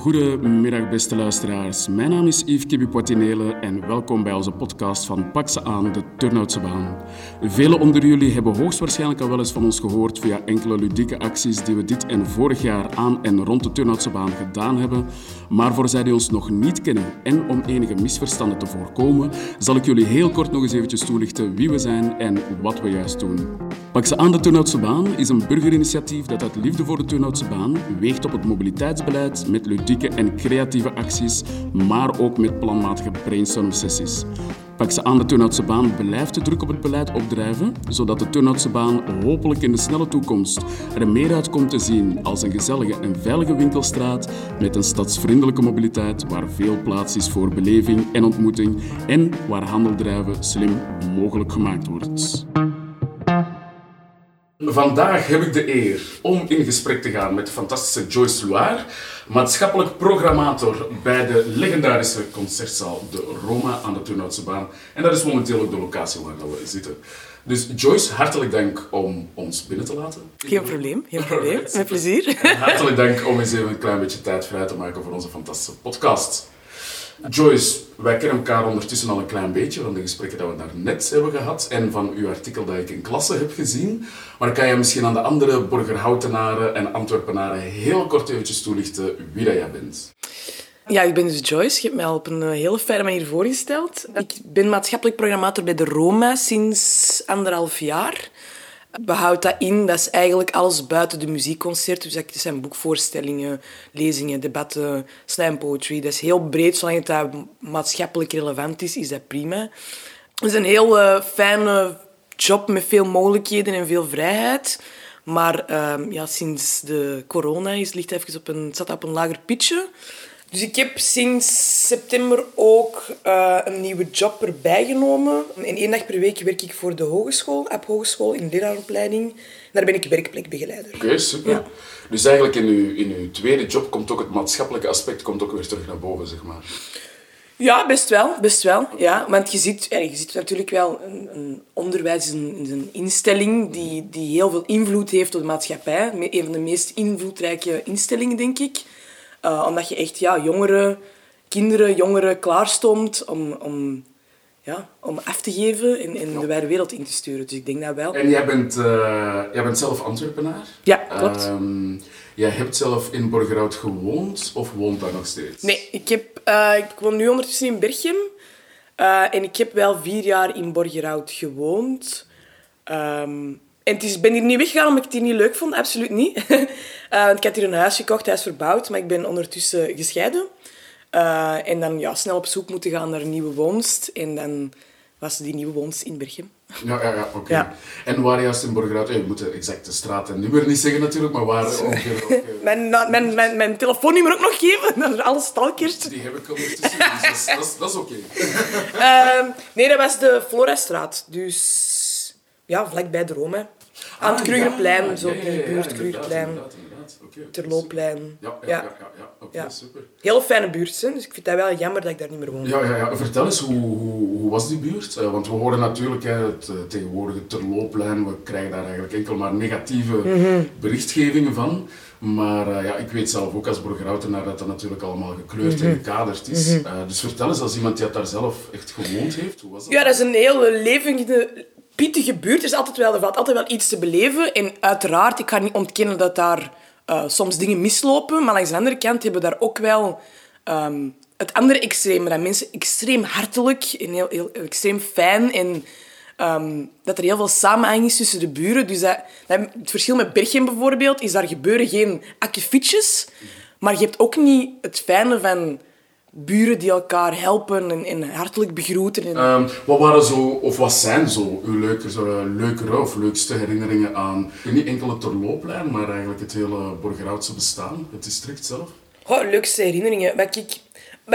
Goedemiddag, beste luisteraars. Mijn naam is Yves Kibi Puati Nelen en welkom bij onze podcast van Pak ze aan, de Turnhoutsebaan. Velen onder jullie hebben hoogstwaarschijnlijk al wel eens van ons gehoord via enkele ludieke acties die we dit en vorig jaar aan en rond de Turnhoutsebaan gedaan hebben. Maar voor zij die ons nog niet kennen en om enige misverstanden te voorkomen, zal ik jullie heel kort nog eens eventjes toelichten wie we zijn en wat we juist doen. Pak ze aan, de Turnhoutsebaan is een burgerinitiatief dat uit liefde voor de Turnhoutsebaan weegt op het mobiliteitsbeleid met ludieke en creatieve acties, maar ook met planmatige brainstorm-sessies. Pak ze aan, de Turnhoutsebaan blijft de druk op het beleid opdrijven, zodat de Turnhoutsebaan hopelijk in de snelle toekomst er meer uit komt te zien als een gezellige en veilige winkelstraat met een stadsvriendelijke mobiliteit waar veel plaats is voor beleving en ontmoeting en waar handeldrijven slim mogelijk gemaakt wordt. Vandaag heb ik de eer om in gesprek te gaan met de fantastische Joyce Loir, maatschappelijk programmator bij de legendarische concertzaal De Roma aan de Turnhoutsebaan. En dat is momenteel ook de locatie waar we zitten. Dus Joyce, hartelijk dank om ons binnen te laten. Geen probleem. Met plezier. En hartelijk dank om eens even een klein beetje tijd vrij te maken voor onze fantastische podcast. Joyce, wij kennen elkaar ondertussen al een klein beetje van de gesprekken die we daarnet hebben gehad en van uw artikel dat ik in klasse heb gezien. Maar kan je misschien aan de andere Borgerhoutenaren en Antwerpenaren heel kort eventjes toelichten wie dat jij bent? Ja, ik ben dus Joyce. Je hebt mij al op een hele fijne manier voorgesteld. Ik ben maatschappelijk programmator bij de Roma sinds 1,5 jaar. Behoud dat in, dat is eigenlijk alles buiten de muziekconcerten. Dus dat zijn boekvoorstellingen, lezingen, debatten, slam poetry. Dat is heel breed, zolang het daar maatschappelijk relevant is dat prima. Het is een heel fijne job met veel mogelijkheden en veel vrijheid. Maar sinds de corona zat dat op een lager pitje. Dus ik heb sinds september ook een nieuwe job erbij genomen. En 1 dag per week werk ik voor de hogeschool, AP Hogeschool, in de leraaropleiding. Daar ben ik werkplekbegeleider. Oké, super. Ja. Dus eigenlijk in uw tweede job komt ook het maatschappelijke aspect weer terug naar boven, zeg maar. Ja, best wel. Ja. Want je ziet natuurlijk wel, een onderwijs is een instelling die heel veel invloed heeft op de maatschappij. Een van de meest invloedrijke instellingen, denk ik. Omdat je echt kinderen klaarstoomt om af te geven en de wijde wereld in te sturen. Dus ik denk dat wel. En jij bent zelf Antwerpenaar? Ja, klopt. Jij hebt zelf in Borgerhout gewoond of woont daar nog steeds? Nee, ik woon nu ondertussen in Berchem. En ik heb wel 4 jaar in Borgerhout gewoond. En ik ben hier niet weggegaan omdat ik het hier niet leuk vond, absoluut niet. Want ik had hier een huis gekocht, hij is verbouwd, maar ik ben ondertussen gescheiden. En dan snel op zoek moeten gaan naar een nieuwe woonst. En dan was die nieuwe woonst in Berchem. Ja, oké. Okay. Ja. En waar juist in Borgerhout? Je moet de exacte straat en nummer niet zeggen natuurlijk, maar waar... Mijn telefoonnummer ook nog geven, dan alles stalkert. Die heb ik al ondertussen, dus dat is oké. Okay. Nee, dat was de Florastraat, dus... Ja, vlakbij de Roma. Aan het Krugerplein, zo in de buurt, Krugerplein. Inderdaad. Okay, Terloopplein. Ja. Oké, super. Heel fijne buurt, hè? Dus ik vind dat wel jammer dat ik daar niet meer woon. Ja. Vertel eens, hoe was die buurt? Want we horen natuurlijk het tegenwoordige Terloopplein, we krijgen daar eigenlijk enkel maar negatieve berichtgevingen van. Maar ik weet zelf ook als Borgerhoutenaar dat natuurlijk allemaal gekleurd en gekaderd is. Dus vertel eens, als iemand die daar zelf echt gewoond heeft, hoe was dat? Ja, dat is een hele levende... pittige buurt, er valt altijd wel iets te beleven. En uiteraard, ik ga niet ontkennen dat daar soms dingen mislopen. Maar langs de andere kant hebben we daar ook wel het andere extreme. Dat mensen extreem hartelijk en heel extreem fijn. En dat er heel veel samenhang is tussen de buren. Dus het verschil met Berchem bijvoorbeeld, is daar gebeuren geen akkefietjes. Maar je hebt ook niet het fijne van... buren die elkaar helpen en hartelijk begroeten. Wat zijn zo uw leukste herinneringen aan... Niet enkel het Terlooplijn, maar eigenlijk het hele Borgerhoutse bestaan, het district zelf? Leukste herinneringen. Maar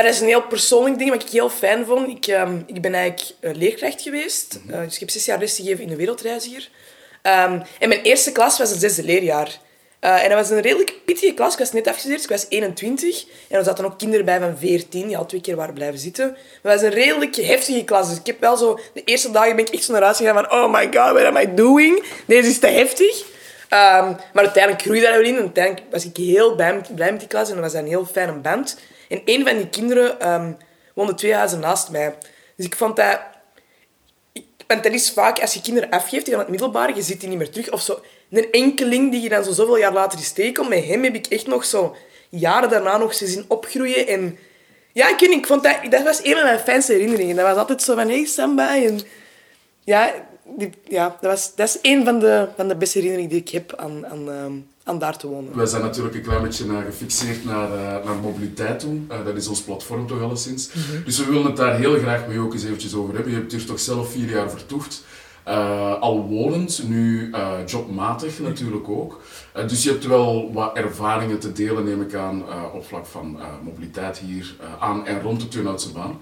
dat is een heel persoonlijk ding, wat ik heel fijn vond. Ik ben eigenlijk leerkracht geweest. Dus ik heb 6 jaar les gegeven in de wereldreiziger. En mijn eerste klas was het 6e leerjaar. En dat was een redelijk pittige klas. Ik was net afgestudeerd, ik was 21. En er zaten ook kinderen bij van 14, die al 2 keer waren blijven zitten. Maar dat was een redelijk heftige klas. Dus ik heb wel zo... De eerste dagen ben ik echt zo naar huis gegaan van... Oh my god, what am I doing? Deze is te heftig. Maar uiteindelijk groeide daar wel in. En uiteindelijk was ik heel blij met die klas. En dat was een heel fijne band. En een van die kinderen woonde 2 huizen naast mij. Dus ik vond dat... Want dat is vaak, als je kinderen afgeeft, die gaan het middelbaar, je ziet die niet meer terug. Of zo een enkeling die je dan zoveel jaar later is tegenkomt. Met hem heb ik echt nog zo jaren daarna nog ze zien opgroeien. En ja, ik vond dat was een van mijn fijnste herinneringen. Dat was altijd zo van, hey, Samba. En dat is een van de beste herinneringen die ik heb aan daar te wonen. Wij zijn natuurlijk een klein beetje gefixeerd naar mobiliteit toe. Dat is ons platform toch alleszins. Mm-hmm. Dus we willen het daar heel graag mee ook eens eventjes over hebben. Je hebt hier toch zelf 4 jaar vertoefd. Al wonend, nu jobmatig natuurlijk ook. Dus je hebt wel wat ervaringen te delen, neem ik aan, op vlak van mobiliteit hier aan en rond de Turnhoutsebaan.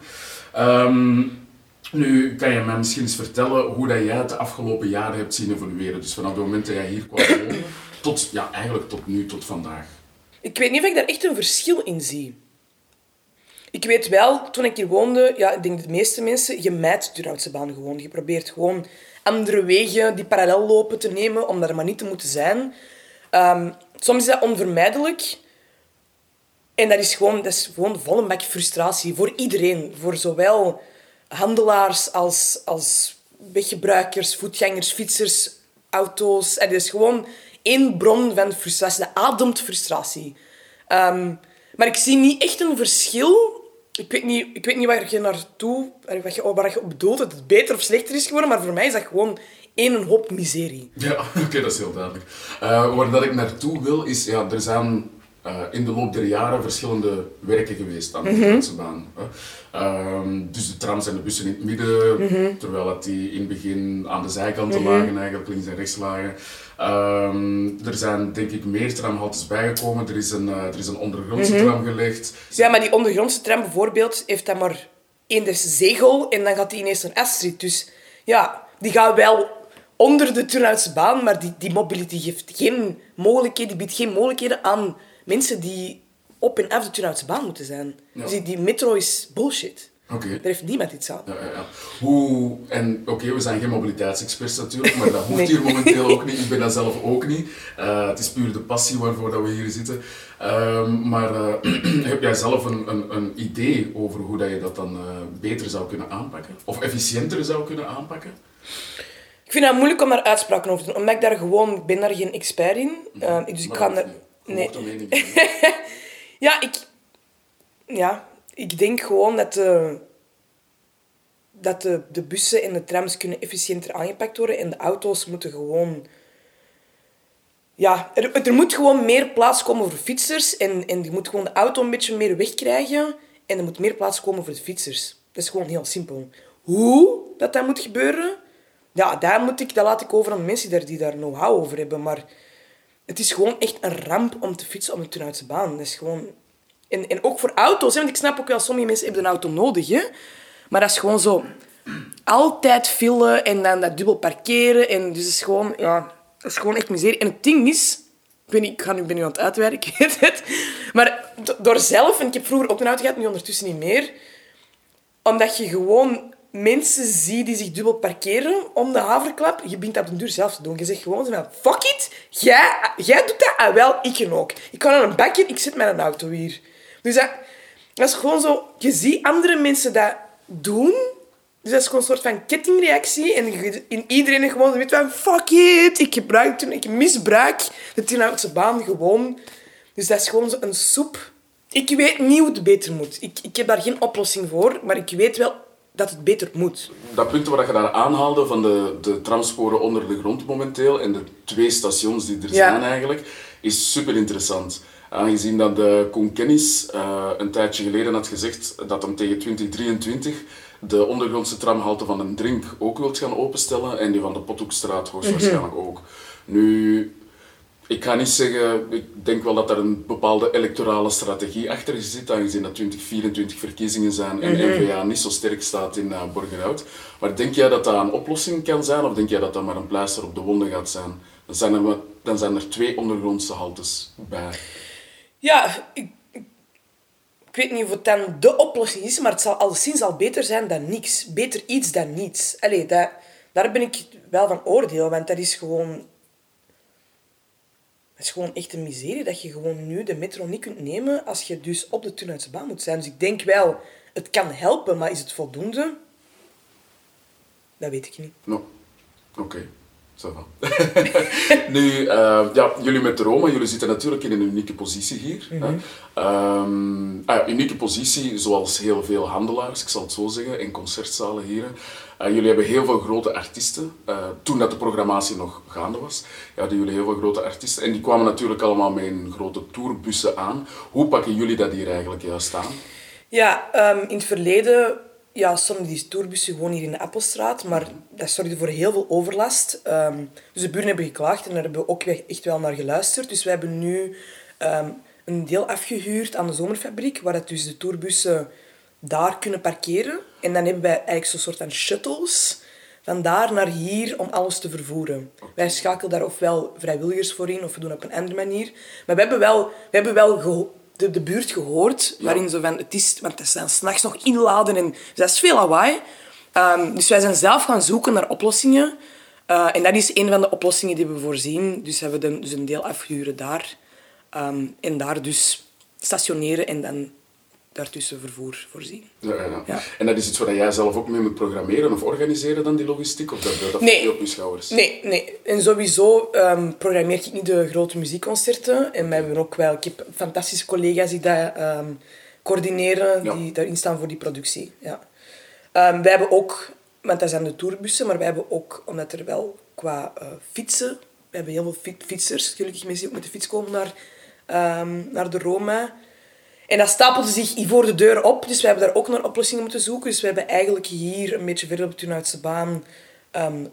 Nu kan je mij misschien eens vertellen hoe dat jij het de afgelopen jaren hebt zien evolueren. Dus vanaf het moment dat jij hier kwam wonen, tot nu, tot vandaag. Ik weet niet of ik daar echt een verschil in zie. Ik weet wel, toen ik hier woonde, ik denk de meeste mensen, je mijdt de Turnhoutsebaan gewoon. Je probeert gewoon andere wegen die parallel lopen te nemen, om daar maar niet te moeten zijn. Soms is dat onvermijdelijk. En dat is gewoon vol een bak frustratie voor iedereen. Voor zowel handelaars als weggebruikers, voetgangers, fietsers, auto's. En dat is gewoon één bron van frustratie. Dat ademt frustratie. Maar ik zie niet echt een verschil. Ik weet niet waar je op bedoelt, dat het beter of slechter is geworden, maar voor mij is dat gewoon een hoop miserie. Ja, oké, dat is heel duidelijk. Waar dat ik naartoe wil is, er zijn in de loop der jaren verschillende werken geweest aan de Turnhoutsebaan. Dus de trams en de bussen in het midden, terwijl dat die in het begin aan de zijkanten lagen, eigenlijk links en rechts lagen. Er zijn denk ik meer tramhaltes bijgekomen, er is een ondergrondse tram gelegd. Ja, maar die ondergrondse tram bijvoorbeeld heeft dan maar één zegel en dan gaat die ineens een asstreet. Dus ja, die gaat wel onder de Turnhoutsebaan, maar die mobility geeft geen mogelijkheden, biedt geen mogelijkheden aan mensen die op en af de Turnhoutsebaan moeten zijn. Ja. Dus die metro is bullshit. Okay. Daar heeft niemand iets aan. Ja. We zijn geen mobiliteitsexperts natuurlijk, maar dat hoeft hier momenteel ook niet. Ik ben dat zelf ook niet. Het is puur de passie waarvoor dat we hier zitten. Heb jij zelf een idee over hoe dat je dat dan beter zou kunnen aanpakken? Of efficiënter zou kunnen aanpakken? Ik vind het moeilijk om daar uitspraken over te doen, omdat ik daar gewoon... Ik ben daar geen expert in. Ik denk gewoon dat de bussen en de trams kunnen efficiënter aangepakt worden. En de auto's moeten gewoon... Ja, er moet gewoon meer plaats komen voor fietsers. En je moet gewoon de auto een beetje meer wegkrijgen. En er moet meer plaats komen voor de fietsers. Dat is gewoon heel simpel. Hoe dat moet gebeuren... Ja, dat laat ik over aan mensen die daar know-how over hebben. Maar het is gewoon echt een ramp om te fietsen op de Turnhoutsebaan. Dat is gewoon... En ook voor auto's, hè, want ik snap ook wel, sommige mensen hebben een auto nodig. Hè? Maar dat is gewoon zo... Altijd fillen en dan dat dubbel parkeren. En dus dat is gewoon echt miserie. En het ding is... Ik ben nu aan het uitwerken, ik weet het. Maar door zelf... En ik heb vroeger ook een auto gehad, nu ondertussen niet meer. Omdat je gewoon mensen ziet die zich dubbel parkeren om de haverklap. Je bent dat op den duur zelf te doen. Je zegt gewoon zo van... Fuck it! Jij doet dat? Ah, wel, ik ook. Ik kan aan een bakje, ik zit met een auto hier. Dus dat is gewoon zo... Je ziet andere mensen dat doen. Dus dat is gewoon een soort van kettingreactie. En iedereen gewoon weet van... Fuck it! Ik misbruik de Turnhoutsebaan gewoon. Dus dat is gewoon zo een soep. Ik weet niet hoe het beter moet. Ik heb daar geen oplossing voor. Maar ik weet wel dat het beter moet. Dat punt waar je daar aanhaalde van de tramsporen onder de grond momenteel... en de 2 stations die er zijn eigenlijk... is super interessant. Aangezien dat de Koen Kennis een tijdje geleden had gezegd dat hem tegen 2023 de ondergrondse tramhalte van een Drink ook wilt gaan openstellen en die van de Pothoekstraat hoogstwaarschijnlijk ook. Nu, ik ga niet zeggen, ik denk wel dat er een bepaalde electorale strategie achter zit, aangezien dat 2024 verkiezingen zijn en N-VA niet zo sterk staat in Borgerhout. Maar denk jij dat dat een oplossing kan zijn of denk jij dat dat maar een pleister op de wonden gaat zijn? Dan zijn er 2 ondergrondse haltes bij. Ja, ik weet niet of het dan de oplossing is, maar het zal alleszins al beter zijn dan niks. Beter iets dan niets. Allee, daar ben ik wel van oordeel, want dat is gewoon... Het is gewoon echt een miserie dat je gewoon nu de metro niet kunt nemen als je dus op de Turnhoutsebaan moet zijn. Dus ik denk wel, het kan helpen, maar is het voldoende? Dat weet ik niet. No. Oké. Ça va. Nu, ja, jullie met De Roma, jullie zitten natuurlijk in een unieke positie hier. Mm-hmm. Unieke positie zoals heel veel handelaars, ik zal het zo zeggen, en concertzalen hier. Jullie hebben heel veel grote artiesten, toen dat de programmatie nog gaande was, hadden jullie heel veel grote artiesten. En die kwamen natuurlijk allemaal met een grote tourbussen aan. Hoe pakken jullie dat hier eigenlijk juist aan? Ja, in het verleden... Ja, soms die tourbussen gewoon hier in de Appelstraat, maar dat zorgde voor heel veel overlast. Dus de buren hebben geklaagd en daar hebben we ook echt wel naar geluisterd. Dus we hebben nu een deel afgehuurd aan de zomerfabriek, waar dat dus de tourbussen daar kunnen parkeren. En dan hebben wij eigenlijk zo'n soort van shuttles van daar naar hier om alles te vervoeren. Wij schakelen daar ofwel vrijwilligers voor in, of we doen het op een andere manier. Maar we hebben wel de buurt gehoord, ja. Waarin zo van, het is, want het zijn 's nachts nog inladen en dus dat is veel lawaai. Dus wij zijn zelf gaan zoeken naar oplossingen. En dat is een van de oplossingen die we voorzien. Dus hebben we dus een deel afhuren daar. En daar dus stationeren en dan daartussen vervoer voorzien. Ja. En dat is iets waar jij zelf ook mee moet programmeren of organiseren dan, die logistiek? Of dat nee. Op je schouders? Nee. En sowieso programmeer ik niet de grote muziekconcerten. En wij hebben ook wel... Ik heb fantastische collega's die dat coördineren, ja. Die daarin staan voor die productie. Ja. Wij hebben ook... Want dat zijn de tourbussen, maar wij hebben ook... Omdat er wel qua fietsen... We hebben heel veel fietsers. Gelukkig mensen die ook met de fiets komen naar De Roma... En dat stapelde zich voor de deur op, dus we hebben daar ook naar oplossingen moeten zoeken. Dus we hebben eigenlijk hier, een beetje verder op de Turnhoutsebaan,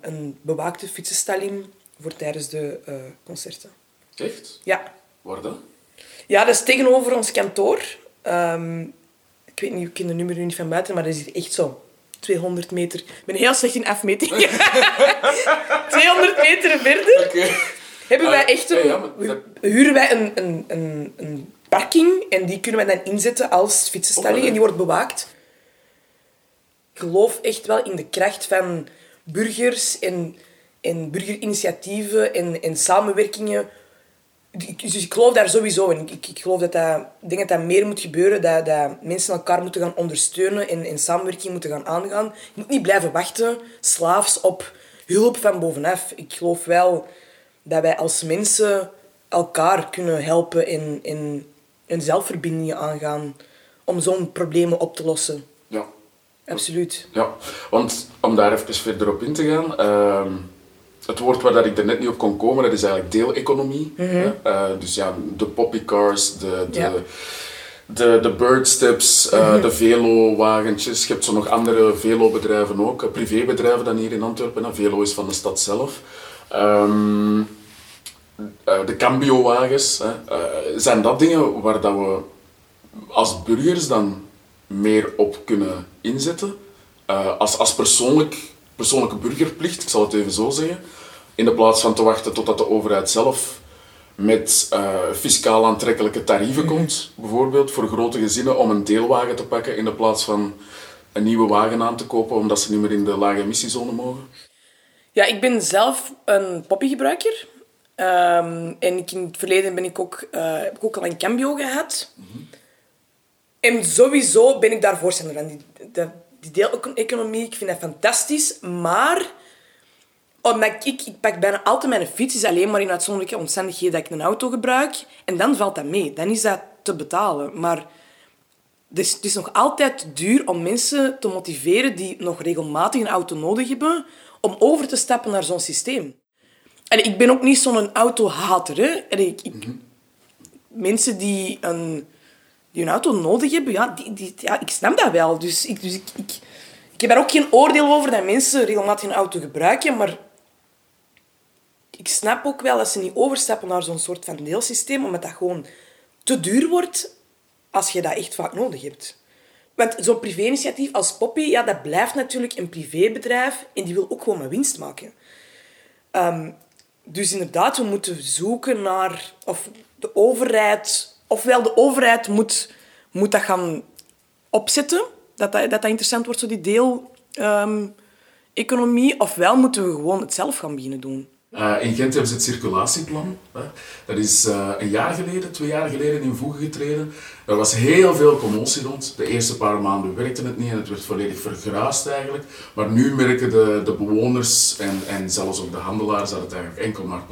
een bewaakte fietsenstalling voor tijdens de concerten. Echt? Ja. Waar dan? Ja, dat is tegenover ons kantoor. Ik weet niet, ik ken de nummer nu niet van buiten, maar dat is hier echt zo. 200 meter. Ik ben heel slecht in afmetingen. 200 meter verder. Okay. Hebben wij echt een... Huren wij een parking en die kunnen wij dan inzetten als fietsenstalling en die wordt bewaakt. Ik geloof echt wel in de kracht van burgers en burgerinitiatieven en samenwerkingen. Dus ik geloof daar sowieso in. Ik geloof ik denk dat dat meer moet gebeuren, dat mensen elkaar moeten gaan ondersteunen en samenwerking moeten gaan aangaan. Je moet niet blijven wachten, slaafs op hulp van bovenaf. Ik geloof wel dat wij als mensen elkaar kunnen helpen en zelfverbindingen aangaan om zo'n problemen op te lossen. Ja. Absoluut. Ja, want om daar even verder op in te gaan... het woord waar ik er net niet op kon komen, dat is eigenlijk deeleconomie. Mm-hmm. Dus ja, de poppycars, de birdsteps, mm-hmm. De velo-wagentjes. Je hebt zo nog andere velo-bedrijven ook. Privébedrijven dan hier in Antwerpen. Velo is van de stad zelf. De Cambio-wagens, zijn dat dingen waar dat we als burgers dan meer op kunnen inzetten? Als persoonlijke burgerplicht, ik zal het even zo zeggen, in de plaats van te wachten totdat de overheid zelf met fiscaal aantrekkelijke tarieven komt, bijvoorbeeld voor grote gezinnen, om een deelwagen te pakken in de plaats van een nieuwe wagen aan te kopen omdat ze niet meer in de lage emissiezone mogen? Ja, ik ben zelf een poppygebruiker. En in het verleden heb ik ook al een Cambio gehad. Mm-hmm. En sowieso ben ik daar voorstander van. Die deeleconomie, ik vind dat fantastisch. Maar omdat ik pak bijna altijd mijn fiets, is alleen maar in uitzonderlijke omstandigheden dat ik een auto gebruik. En dan valt dat mee. Dan is dat te betalen. Maar het is nog altijd duur om mensen te motiveren die nog regelmatig een auto nodig hebben om over te stappen naar zo'n systeem. En ik ben ook niet zo'n autohater. Hè? Mm-hmm. Mensen die een auto nodig hebben, ik snap dat wel. Dus ik heb daar ook geen oordeel over dat mensen regelmatig een auto gebruiken. Maar ik snap ook wel dat ze niet overstappen naar zo'n soort van deelsysteem. Omdat dat gewoon te duur wordt als je dat echt vaak nodig hebt. Want zo'n privé-initiatief als Poppy, dat blijft natuurlijk een privébedrijf. En die wil ook gewoon een winst maken. Dus inderdaad, we moeten zoeken naar... Ofwel de overheid moet dat gaan opzetten. Dat interessant wordt, zo die deeleconomie. Ofwel moeten we gewoon het zelf gaan beginnen doen. In Gent hebben ze het circulatieplan. Dat is een jaar geleden, 2 jaar geleden in voege getreden. Er was heel veel commotie rond. De eerste paar maanden werkte het niet en het werd volledig vergruist eigenlijk. Maar nu merken de bewoners en zelfs ook de handelaars dat het eigenlijk enkel maar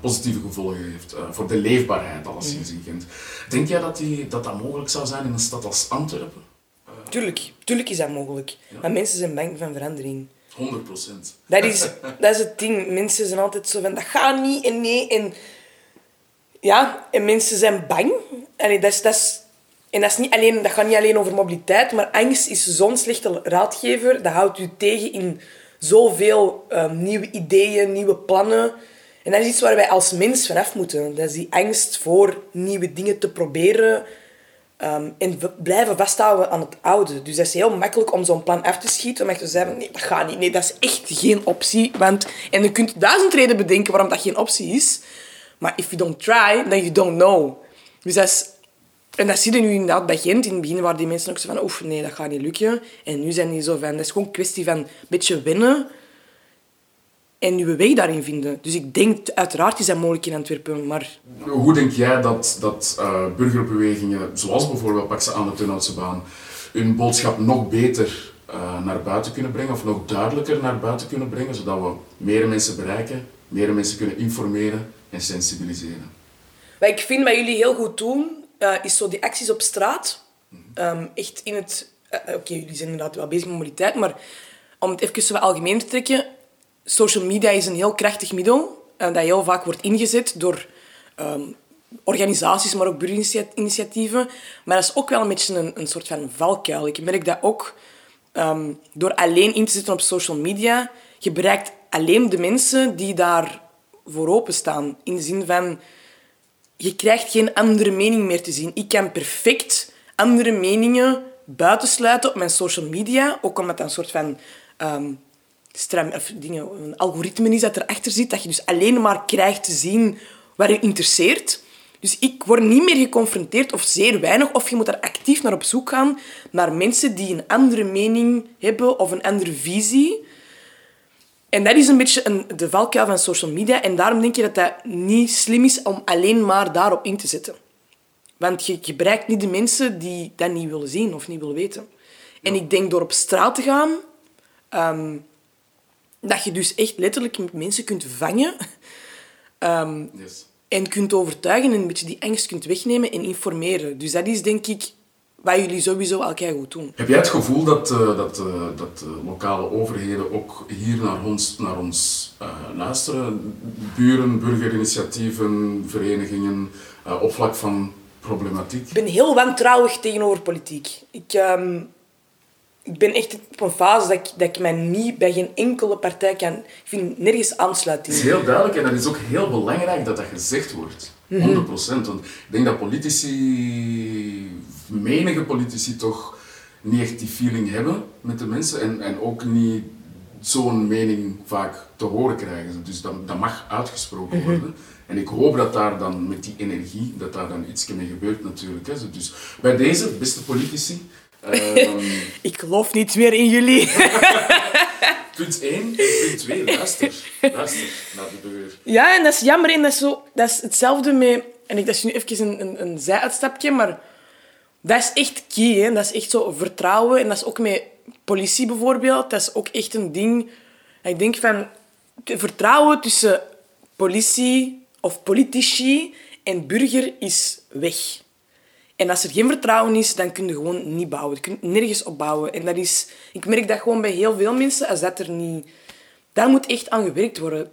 positieve gevolgen heeft voor de leefbaarheid alleszins in Gent. Denk jij dat mogelijk zou zijn in een stad als Antwerpen? Tuurlijk is dat mogelijk. Ja. Maar mensen zijn bang van verandering. 100%. Dat is het ding. Mensen zijn altijd zo van, dat gaat niet en nee. En, ja, en mensen zijn bang. Allee, dat gaat niet alleen over mobiliteit, maar angst is zo'n slechte raadgever. Dat houdt u tegen in zoveel nieuwe ideeën, nieuwe plannen. En dat is iets waar wij als mens vanaf moeten. Dat is die angst voor nieuwe dingen te proberen. En we blijven vasthouden aan het oude. Dus dat is heel makkelijk om zo'n plan af te schieten. Om echt te zeggen, nee, dat gaat niet. Nee, dat is echt geen optie. En je kunt 1000 redenen bedenken waarom dat geen optie is. Maar if you don't try, then you don't know. Dus dat is... En dat zie je nu inderdaad bij Gent. In het begin waren die mensen ook zo van, oef, nee, dat gaat niet lukken. En nu zijn die zo van, dat is gewoon een kwestie van een beetje wennen. En nieuwe weg daarin vinden. Dus ik denk, uiteraard is dat mogelijk in Antwerpen, maar... Hoe denk jij dat burgerbewegingen, zoals bijvoorbeeld Pak ze aan de Turnhoutsebaan, hun boodschap nog beter naar buiten kunnen brengen, of nog duidelijker naar buiten kunnen brengen, zodat we meer mensen bereiken, meer mensen kunnen informeren en sensibiliseren? Wat ik vind wat jullie heel goed doen, is zo die acties op straat. Echt in het... Oké, jullie zijn inderdaad wel bezig met mobiliteit, maar om het even zo algemeen te trekken... Social media is een heel krachtig middel dat heel vaak wordt ingezet door organisaties, maar ook burgerinitiatieven. Maar dat is ook wel een beetje een soort van valkuil. Ik merk dat ook door alleen in te zetten op social media. Je bereikt alleen de mensen die daar voor openstaan. In de zin van, je krijgt geen andere mening meer te zien. Ik kan perfect andere meningen buitensluiten op mijn social media. Ook omdat dat een soort van... een algoritme is dat erachter zit, dat je dus alleen maar krijgt te zien waar je interesseert. Dus ik word niet meer geconfronteerd, of zeer weinig, of je moet daar actief naar op zoek gaan, naar mensen die een andere mening hebben of een andere visie. En dat is een beetje de valkuil van social media. En daarom denk je dat dat niet slim is om alleen maar daarop in te zetten. Want je bereikt niet de mensen die dat niet willen zien of niet willen weten. En ik denk door op straat te gaan... dat je dus echt letterlijk mensen kunt vangen en kunt overtuigen en een beetje die angst kunt wegnemen en informeren. Dus dat is denk ik wat jullie sowieso al keigoed doen. Heb jij het gevoel dat lokale overheden ook hier naar ons luisteren? Buren, burgerinitiatieven, verenigingen, op vlak van problematiek? Ik ben heel wantrouwig tegenover politiek. Ik ben echt op een fase dat ik mij niet bij geen enkele partij kan... Ik vind nergens aansluiting. Dat is heel duidelijk en dat is ook heel belangrijk dat dat gezegd wordt. 100%. Want ik denk dat menige politici toch niet echt die feeling hebben met de mensen en ook niet zo'n mening vaak te horen krijgen. Dus dat mag uitgesproken worden. En ik hoop dat daar dan met die energie, dat daar dan iets mee gebeurt natuurlijk. Hè. Dus bij deze, beste politici... Ik geloof niet meer in jullie. Punt 1, punt 2, luister naar de deur. Ja, en dat is jammer. En dat is hetzelfde met... En dat is nu even een zij-uitstapje, maar... Dat is echt key, hè. Dat is echt zo vertrouwen. En dat is ook met politie bijvoorbeeld. Dat is ook echt een ding... Ik denk van... Vertrouwen tussen politie of politici en burger is weg. En als er geen vertrouwen is, dan kun je gewoon niet bouwen. Je kunt nergens op bouwen. En dat is... Ik merk dat gewoon bij heel veel mensen, als dat er niet... Daar moet echt aan gewerkt worden.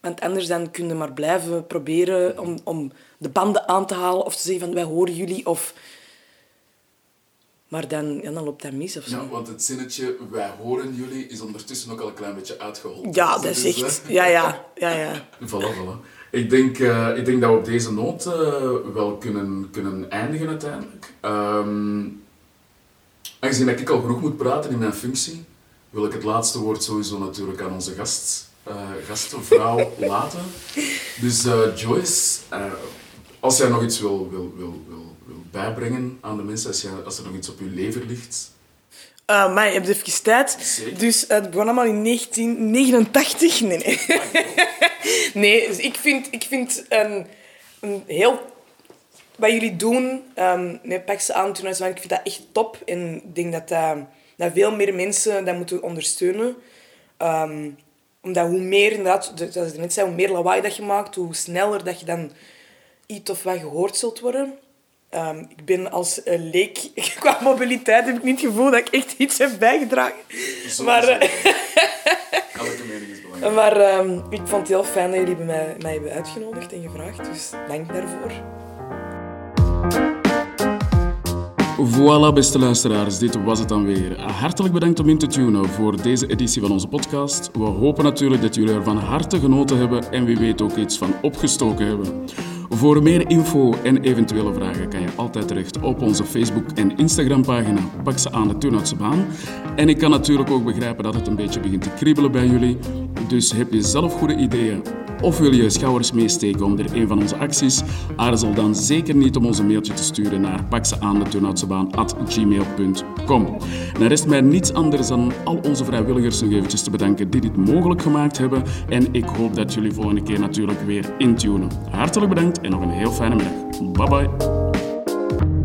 Want anders dan kun je maar blijven proberen om de banden aan te halen. Of te zeggen van, wij horen jullie. Of... Maar dan loopt dat mis of zo. Ja, want het zinnetje, wij horen jullie, is ondertussen ook al een klein beetje uitgehold. Ja, dat is echt... Ja. Voilà. Ik denk dat we op deze noot wel kunnen eindigen uiteindelijk. Aangezien dat ik al genoeg moet praten in mijn functie, wil ik het laatste woord sowieso natuurlijk aan onze gastvrouw laten. Dus Joyce, als jij nog iets wil bijbrengen aan de mensen, als er nog iets op je lever ligt... Maar je hebt even tijd. Zeker. Dus het begon allemaal in 1989. Nee, dus ik vind een heel... Wat jullie doen met Pak ze aan, Turnhoutsebaan, ik vind dat echt top. En ik denk dat veel meer mensen dat moeten ondersteunen. Omdat hoe meer, inderdaad, zoals ik net zei, hoe meer lawaai dat je maakt, hoe sneller dat je dan iets of wat gehoord zult worden. Ik ben als leek, qua mobiliteit, heb ik niet het gevoel dat ik echt iets heb bijgedragen. Elke mening is belangrijk. Maar ik vond het heel fijn dat jullie mij hebben uitgenodigd en gevraagd. Dus dank daarvoor. Voilà, beste luisteraars, dit was het dan weer. Hartelijk bedankt om in te tunen voor deze editie van onze podcast. We hopen natuurlijk dat jullie er van harte genoten hebben en wie weet ook iets van opgestoken hebben. Voor meer info en eventuele vragen kan je altijd terecht op onze Facebook- en Instagram-pagina Pak ze aan de Turnhoutsebaan. En ik kan natuurlijk ook begrijpen dat het een beetje begint te kriebelen bij jullie. Dus heb je zelf goede ideeën of wil je schouwers meesteken onder een van onze acties? Aarzel dan zeker niet om ons een mailtje te sturen naar pakzeaandeturnhoutsebaan@gmail.com. Dan rest mij niets anders dan al onze vrijwilligers nog eventjes te bedanken die dit mogelijk gemaakt hebben. En ik hoop dat jullie volgende keer natuurlijk weer intunen. Hartelijk bedankt en nog een heel fijne middag. Bye bye.